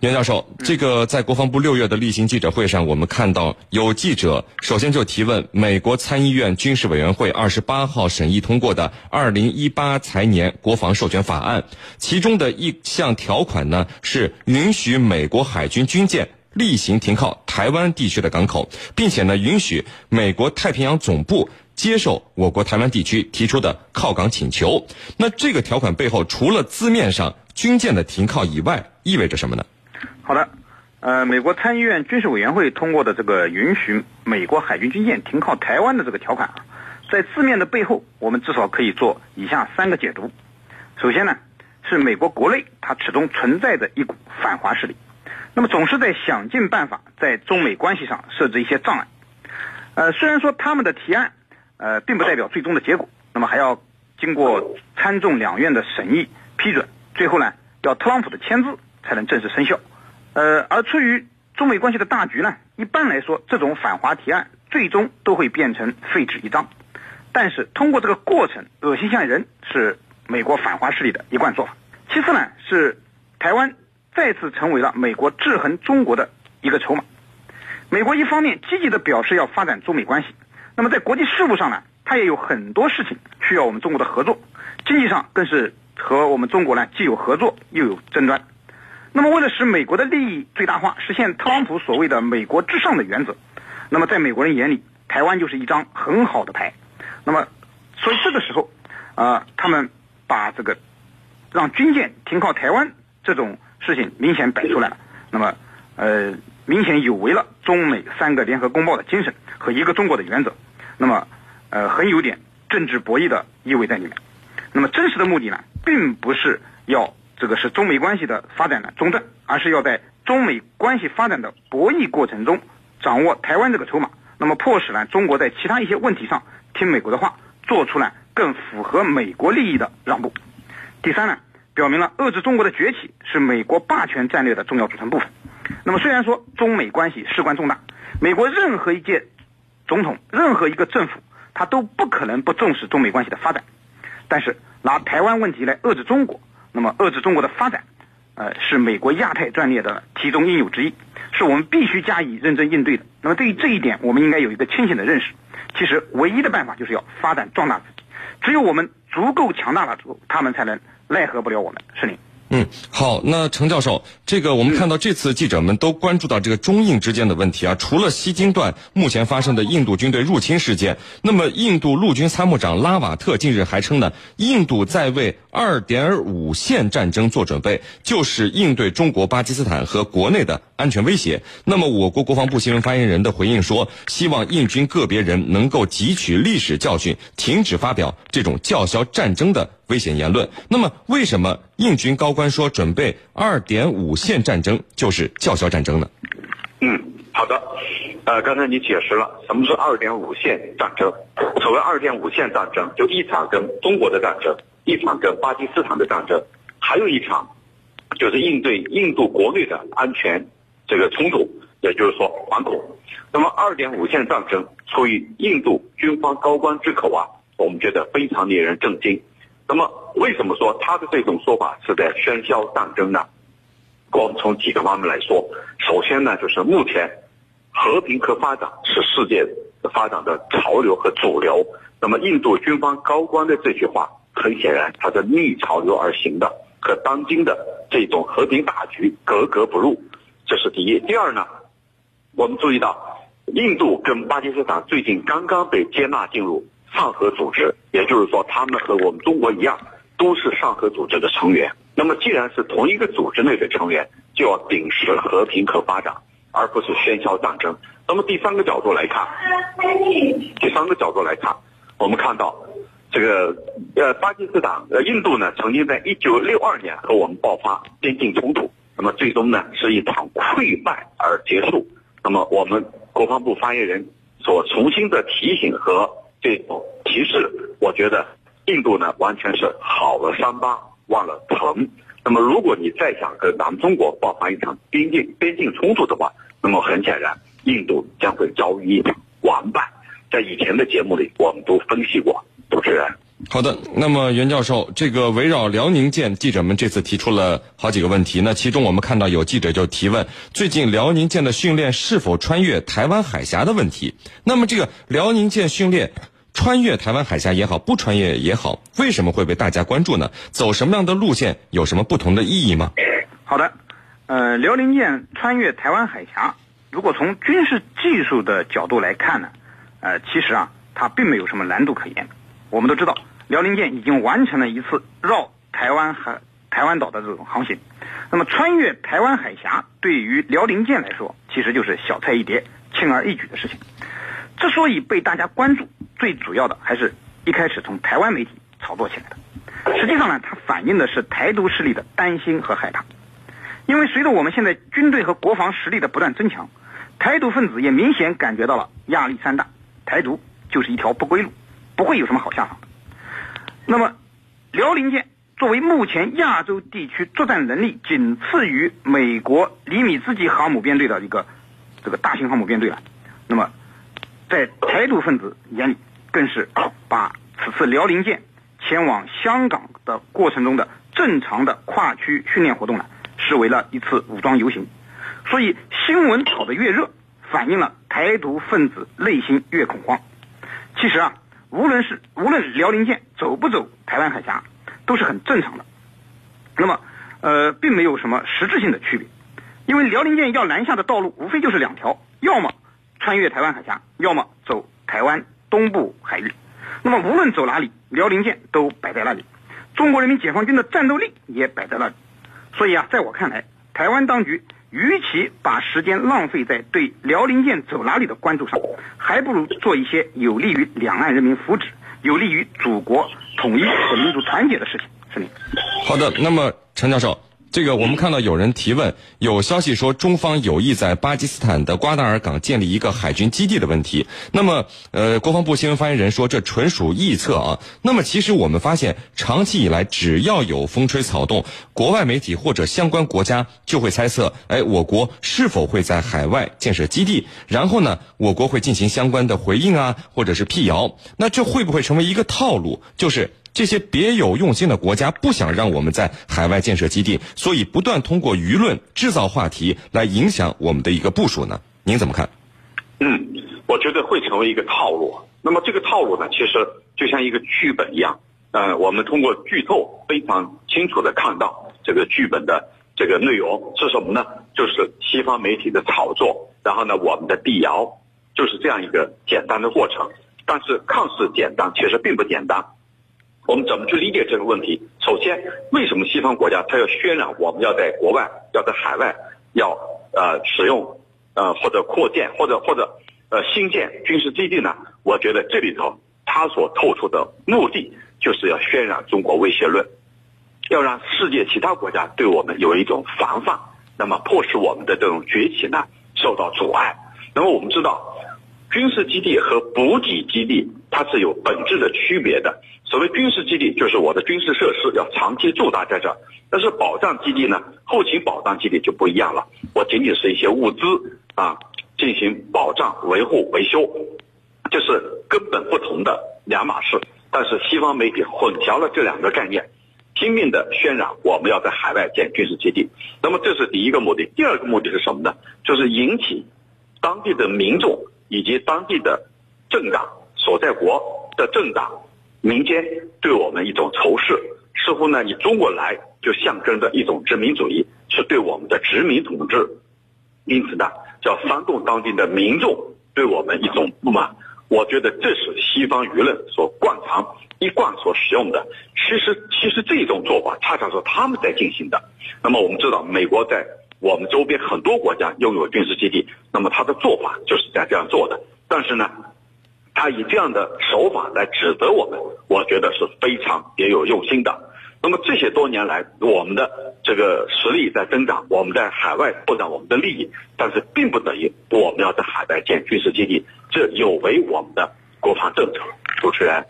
袁教授，这个在国防部6月的例行记者会上，我们看到有记者首先就提问美国参议院军事委员会28号审议通过的2018财年国防授权法案，其中的一项条款呢是允许美国海军军舰例行停靠台湾地区的港口，并且呢允许美国太平洋总部接受我国台湾地区提出的靠港请求。那这个条款背后，除了字面上军舰的停靠以外，意味着什么呢？好的，美国参议院军事委员会通过的这个允许美国海军军舰停靠台湾的这个条款啊，在字面的背后，我们至少可以做以下3个解读。首先呢，是美国国内它始终存在着一股反华势力，那么总是在想尽办法在中美关系上设置一些障碍。虽然说他们的提案并不代表最终的结果，那么还要经过参众两院的审议批准，最后呢要特朗普的签字才能正式生效。而出于中美关系的大局呢，一般来说这种反华提案最终都会变成废纸一张，但是通过这个过程恶心向人是美国反华势力的一贯做法。其次呢，是台湾再次成为了美国制衡中国的一个筹码。美国一方面积极的表示要发展中美关系，那么在国际事务上呢，它也有很多事情需要我们中国的合作，经济上更是和我们中国呢既有合作又有争端。那么为了使美国的利益最大化，实现特朗普所谓的美国至上的原则，那么在美国人眼里，台湾就是一张很好的牌。那么所以这个时候他们把这个让军舰停靠台湾这种事情明显摆出来了，那么明显有违了中美3个联合公报的精神和一个中国的原则，那么很有点政治博弈的意味在里面。那么真实的目的呢，并不是要这个是中美关系的发展的中断，而是要在中美关系发展的博弈过程中掌握台湾这个筹码，那么迫使呢中国在其他一些问题上听美国的话，做出呢更符合美国利益的让步。第三呢，表明了遏制中国的崛起是美国霸权战略的重要组成部分。那么虽然说中美关系事关重大，美国任何一届总统任何一个政府他都不可能不重视中美关系的发展，但是拿台湾问题来遏制中国，那么遏制中国的发展是美国亚太战略的其中应有之一，是我们必须加以认真应对的。那么对于这一点，我们应该有一个清醒的认识，其实唯一的办法就是要发展壮大自己，只有我们足够强大了之后，他们才能奈何不了我们。是您。好，那程教授，这个我们看到这次记者们都关注到这个中印之间的问题啊，除了西京段目前发生的印度军队入侵事件，那么印度陆军参谋长拉瓦特近日还称呢，印度在为 2.5 线战争做准备，就是应对中国、巴基斯坦和国内的安全威胁。那么我国国防部新闻发言人的回应说，希望印军个别人能够汲取历史教训，停止发表这种叫嚣战争的危险言论。那么为什么印军高官说准备 2.5 线战争就是叫嚣战争呢？好的，刚才你解释了什么是 2.5 线战争。所谓 2.5 线战争，就一场跟中国的战争，一场跟巴基斯坦的战争，还有一场就是应对印度国内的安全这个冲突，也就是说反恐。那么 2.5 线战争出于印度军方高官之口啊，我们觉得非常令人震惊。那么为什么说他的这种说法是在喧嚣战争呢？我们从几个方面来说，首先呢，就是目前和平和发展是世界发展的潮流和主流，那么印度军方高官的这句话很显然它是逆潮流而行的，和当今的这种和平大局格格不入，这是第一。第二呢，我们注意到印度跟巴基斯坦最近刚刚被接纳进入上合组织，也就是说他们和我们中国一样都是上合组织的成员，那么既然是同一个组织内的成员，就要秉持和平和发展，而不是喧嚣战争。那么第三个角度来看，我们看到这个巴基斯坦印度呢曾经在1962年和我们爆发边境冲突，那么最终呢是一场溃败而结束。那么我们国防部发言人所重新的提醒和这种提示，我觉得印度呢完全是好了伤疤忘了疼。那么如果你再想跟咱们中国爆发一场边境冲突的话，那么很显然印度将会遭遇一场完败。在以前的节目里我们都分析过，主持人。好的，那么袁教授，这个围绕辽宁舰，记者们这次提出了好几个问题。那其中我们看到有记者就提问，最近辽宁舰的训练是否穿越台湾海峡的问题。那么这个辽宁舰训练穿越台湾海峡也好，不穿越也好，为什么会被大家关注呢？走什么样的路线，有什么不同的意义吗？好的，辽宁舰穿越台湾海峡，如果从军事技术的角度来看呢，其实啊，它并没有什么难度可言。我们都知道，辽宁舰已经完成了一次绕台湾岛的这种航行。那么穿越台湾海峡对于辽宁舰来说，其实就是小菜一碟、轻而易举的事情。之所以被大家关注，最主要的还是一开始从台湾媒体炒作起来的。实际上呢，它反映的是台独势力的担心和害怕。因为随着我们现在军队和国防实力的不断增强，台独分子也明显感觉到了压力山大，台独就是一条不归路，不会有什么好下场的。那么辽宁舰作为目前亚洲地区作战能力仅次于美国尼米兹级航母编队的一个这个大型航母编队了，那么在台独分子眼里，更是把此次辽宁舰前往香港的过程中的正常的跨区训练活动呢，视为了一次武装游行。所以新闻炒得越热，反映了台独分子内心越恐慌。其实啊，无论辽宁舰走不走台湾海峡都是很正常的，那么并没有什么实质性的区别。因为辽宁舰要南下的道路无非就是两条，要么穿越台湾海峡，要么走台湾东部海域。那么无论走哪里，辽宁舰都摆在那里，中国人民解放军的战斗力也摆在那里。所以啊，在我看来，台湾当局与其把时间浪费在对辽宁舰走哪里的关注上，还不如做一些有利于两岸人民福祉、有利于祖国统一和民族团结的事情。是你。好的，那么陈教授，这个我们看到有人提问，有消息说中方有意在巴基斯坦的瓜达尔港建立一个海军基地的问题。那么国防部新闻发言人说这纯属臆测啊。那么其实我们发现，长期以来只要有风吹草动，国外媒体或者相关国家就会猜测，我国是否会在海外建设基地，然后呢我国会进行相关的回应啊，或者是辟谣。那这会不会成为一个套路，就是这些别有用心的国家不想让我们在海外建设基地，所以不断通过舆论制造话题来影响我们的一个部署呢？您怎么看？我觉得会成为一个套路。那么这个套路呢，其实就像一个剧本一样，我们通过剧透非常清楚的看到这个剧本的这个内容是什么呢？就是西方媒体的炒作，然后呢我们的辟谣，就是这样一个简单的过程。但是看似简单，其实并不简单。我们怎么去理解这个问题？首先，为什么西方国家它要渲染我们要在国外、要在海外要使用或者扩建或者新建军事基地呢？我觉得这里头它所透出的目的就是要渲染中国威胁论，要让世界其他国家对我们有一种防范，那么迫使我们的这种崛起呢受到阻碍。那么我们知道，军事基地和补给基地它是有本质的区别的。所谓军事基地，就是我的军事设施要长期驻扎在这儿，但是保障基地呢，后勤保障基地就不一样了，我仅仅是一些物资啊进行保障、维护、维修，这是根本不同的两码事。但是西方媒体混淆了这两个概念，拼命的渲染我们要在海外建军事基地。那么这是第一个目的。第二个目的是什么呢？就是引起当地的民众以及当地的政党、所在国的政党、民间对我们一种仇视，似乎呢你中国来就象征着一种殖民主义，是对我们的殖民统治，因此呢叫煽动当地的民众对我们一种不满。我觉得这是西方舆论所惯常一贯所使用的。其实这种做法恰恰是他们在进行的。那么我们知道，美国在我们周边很多国家拥有军事基地，那么他的做法就是在这样做的。但是呢他以这样的手法来指责我们，我觉得是非常别有用心的。那么这些多年来，我们的这个实力在增长，我们在海外拓展我们的利益，但是并不等于我们要在海外建军事基地，这有违我们的国防政策。主持人。